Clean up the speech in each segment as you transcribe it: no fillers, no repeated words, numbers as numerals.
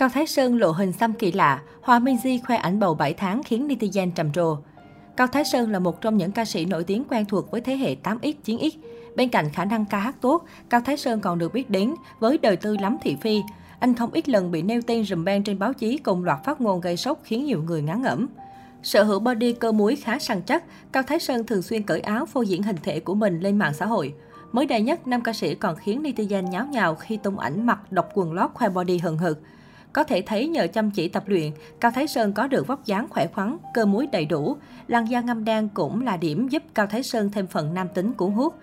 Cao Thái Sơn lộ hình xăm kỳ lạ, Hòa Minzy khoe ảnh bầu 7 tháng khiến netizen trầm trồ. Cao Thái Sơn là một trong những ca sĩ nổi tiếng quen thuộc với thế hệ 8X, 9X. Bên cạnh khả năng ca hát tốt, Cao Thái Sơn còn được biết đến với đời tư lắm thị phi. Anh không ít lần bị nêu tên rùm beng trên báo chí cùng loạt phát ngôn gây sốc khiến nhiều người ngán ngẩm. Sở hữu body cơ múi khá săn chắc, Cao Thái Sơn thường xuyên cởi áo phô diễn hình thể của mình lên mạng xã hội. Mới đây nhất, nam ca sĩ còn khiến netizen nháo nhào khi tung ảnh mặc độc quần lót khoe body hừng hực. Có thể thấy nhờ chăm chỉ tập luyện, Cao Thái Sơn có được vóc dáng khỏe khoắn, cơ múi đầy đủ. Làn da ngăm đen cũng là điểm giúp Cao Thái Sơn thêm phần nam tính cuốn hút.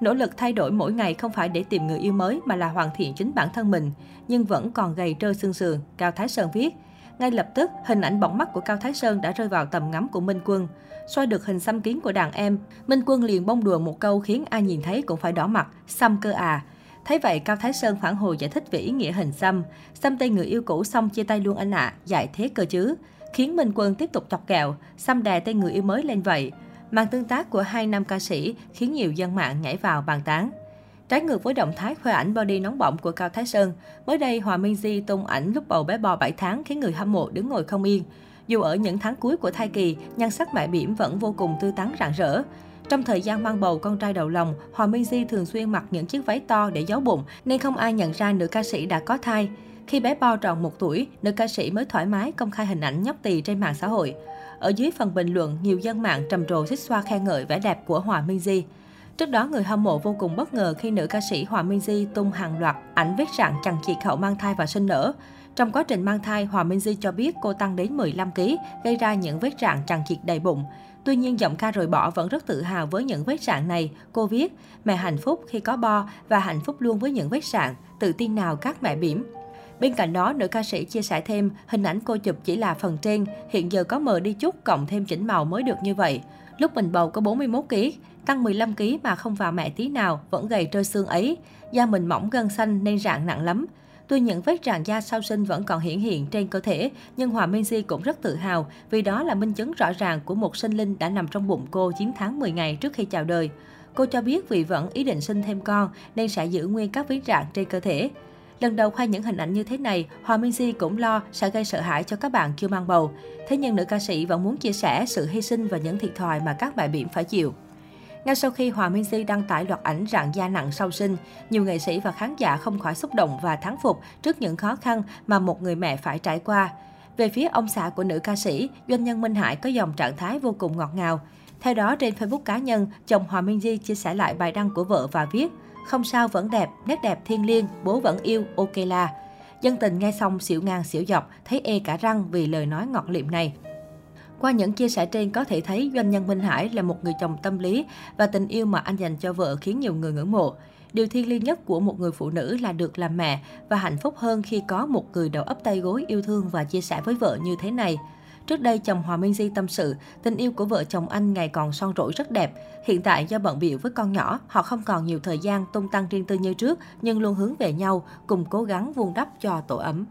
Nỗ lực thay đổi mỗi ngày không phải để tìm người yêu mới mà là hoàn thiện chính bản thân mình, nhưng vẫn còn gầy trơ xương sườn, Cao Thái Sơn viết. Ngay lập tức, hình ảnh bỏng mắt của Cao Thái Sơn đã rơi vào tầm ngắm của Minh Quân. Xoay được hình xăm kín của đàn em, Minh Quân liền bông đùa một câu khiến ai nhìn thấy cũng phải đỏ mặt, xăm cơ à. Thấy vậy, Cao Thái Sơn phản hồi giải thích về ý nghĩa hình xăm. Xăm tay người yêu cũ xong chia tay luôn anh ạ, dại thế cơ chứ. Khiến Minh Quân tiếp tục chọc kẹo, xăm đè tay người yêu mới lên vậy. Màn tương tác của hai nam ca sĩ khiến nhiều dân mạng nhảy vào bàn tán. Trái ngược với động thái khoe ảnh body nóng bỏng của Cao Thái Sơn, mới đây Hòa Minzy tung ảnh lúc bầu bé bò 7 tháng khiến người hâm mộ đứng ngồi không yên. Dù ở những tháng cuối của thai kỳ, nhan sắc mẹ bỉm vẫn vô cùng tươi tắn rạng rỡ. Trong thời gian mang bầu con trai đầu lòng, Hòa Minzy thường xuyên mặc những chiếc váy to để giấu bụng nên không ai nhận ra nữ ca sĩ đã có thai. Khi bé Bo tròn 1 tuổi, nữ ca sĩ mới thoải mái công khai hình ảnh nhóc tỳ trên mạng xã hội. Ở dưới phần bình luận, nhiều dân mạng trầm trồ xích xoa khen ngợi vẻ đẹp của Hòa Minzy. Trước đó, người hâm mộ vô cùng bất ngờ khi nữ ca sĩ Hòa Minzy tung hàng loạt ảnh vết rạn chằng chịt hậu mang thai và sinh nở. Trong quá trình mang thai, Hòa Minzy cho biết cô tăng đến 15 kg, gây ra những vết rạn chằng chịt đầy bụng. Tuy nhiên, giọng ca rồi bỏ vẫn rất tự hào với những vết rạn này. Cô viết, mẹ hạnh phúc khi có Bo và hạnh phúc luôn với những vết rạn, tự tin nào các mẹ bỉm. Bên cạnh đó, nữ ca sĩ chia sẻ thêm, hình ảnh cô chụp chỉ là phần trên, hiện giờ có mờ đi chút, cộng thêm chỉnh màu mới được như vậy. Lúc mình bầu có 41 kg, tăng 15 kg mà không vào mẹ tí nào, vẫn gầy trơ xương ấy. Da mình mỏng gân xanh nên rạn nặng lắm. Tuy những vết rạn da sau sinh vẫn còn hiển hiện trên cơ thể, nhưng Hòa Minzy cũng rất tự hào vì đó là minh chứng rõ ràng của một sinh linh đã nằm trong bụng cô 9 tháng 10 ngày trước khi chào đời. Cô cho biết vì vẫn ý định sinh thêm con nên sẽ giữ nguyên các vết rạn trên cơ thể. Lần đầu khoe những hình ảnh như thế này, Hòa Minzy cũng lo sẽ gây sợ hãi cho các bạn chưa mang bầu. Thế nhưng nữ ca sĩ vẫn muốn chia sẻ sự hy sinh và những thiệt thòi mà các mẹ bỉm phải chịu. Ngay sau khi Hòa Minzy đăng tải loạt ảnh rạn da nặng sau sinh, nhiều nghệ sĩ và khán giả không khỏi xúc động và thán phục trước những khó khăn mà một người mẹ phải trải qua. Về phía ông xã của nữ ca sĩ, doanh nhân Minh Hải có dòng trạng thái vô cùng ngọt ngào. Theo đó, trên Facebook cá nhân, chồng Hòa Minzy chia sẻ lại bài đăng của vợ và viết: "Không sao vẫn đẹp, nét đẹp thiêng liêng, bố vẫn yêu, ok là." Dân tình nghe xong xỉu ngang xỉu dọc, thấy ê cả răng vì lời nói ngọt lịm này. Qua những chia sẻ trên có thể thấy doanh nhân Minh Hải là một người chồng tâm lý và tình yêu mà anh dành cho vợ khiến nhiều người ngưỡng mộ. Điều thiêng liêng nhất của một người phụ nữ là được làm mẹ và hạnh phúc hơn khi có một người đầu ấp tay gối yêu thương và chia sẻ với vợ như thế này. Trước đây, chồng Hòa Minzy tâm sự, tình yêu của vợ chồng anh ngày còn son rỗi rất đẹp. Hiện tại do bận bịu với con nhỏ, họ không còn nhiều thời gian tung tăng riêng tư như trước, nhưng luôn hướng về nhau, cùng cố gắng vun đắp cho tổ ấm.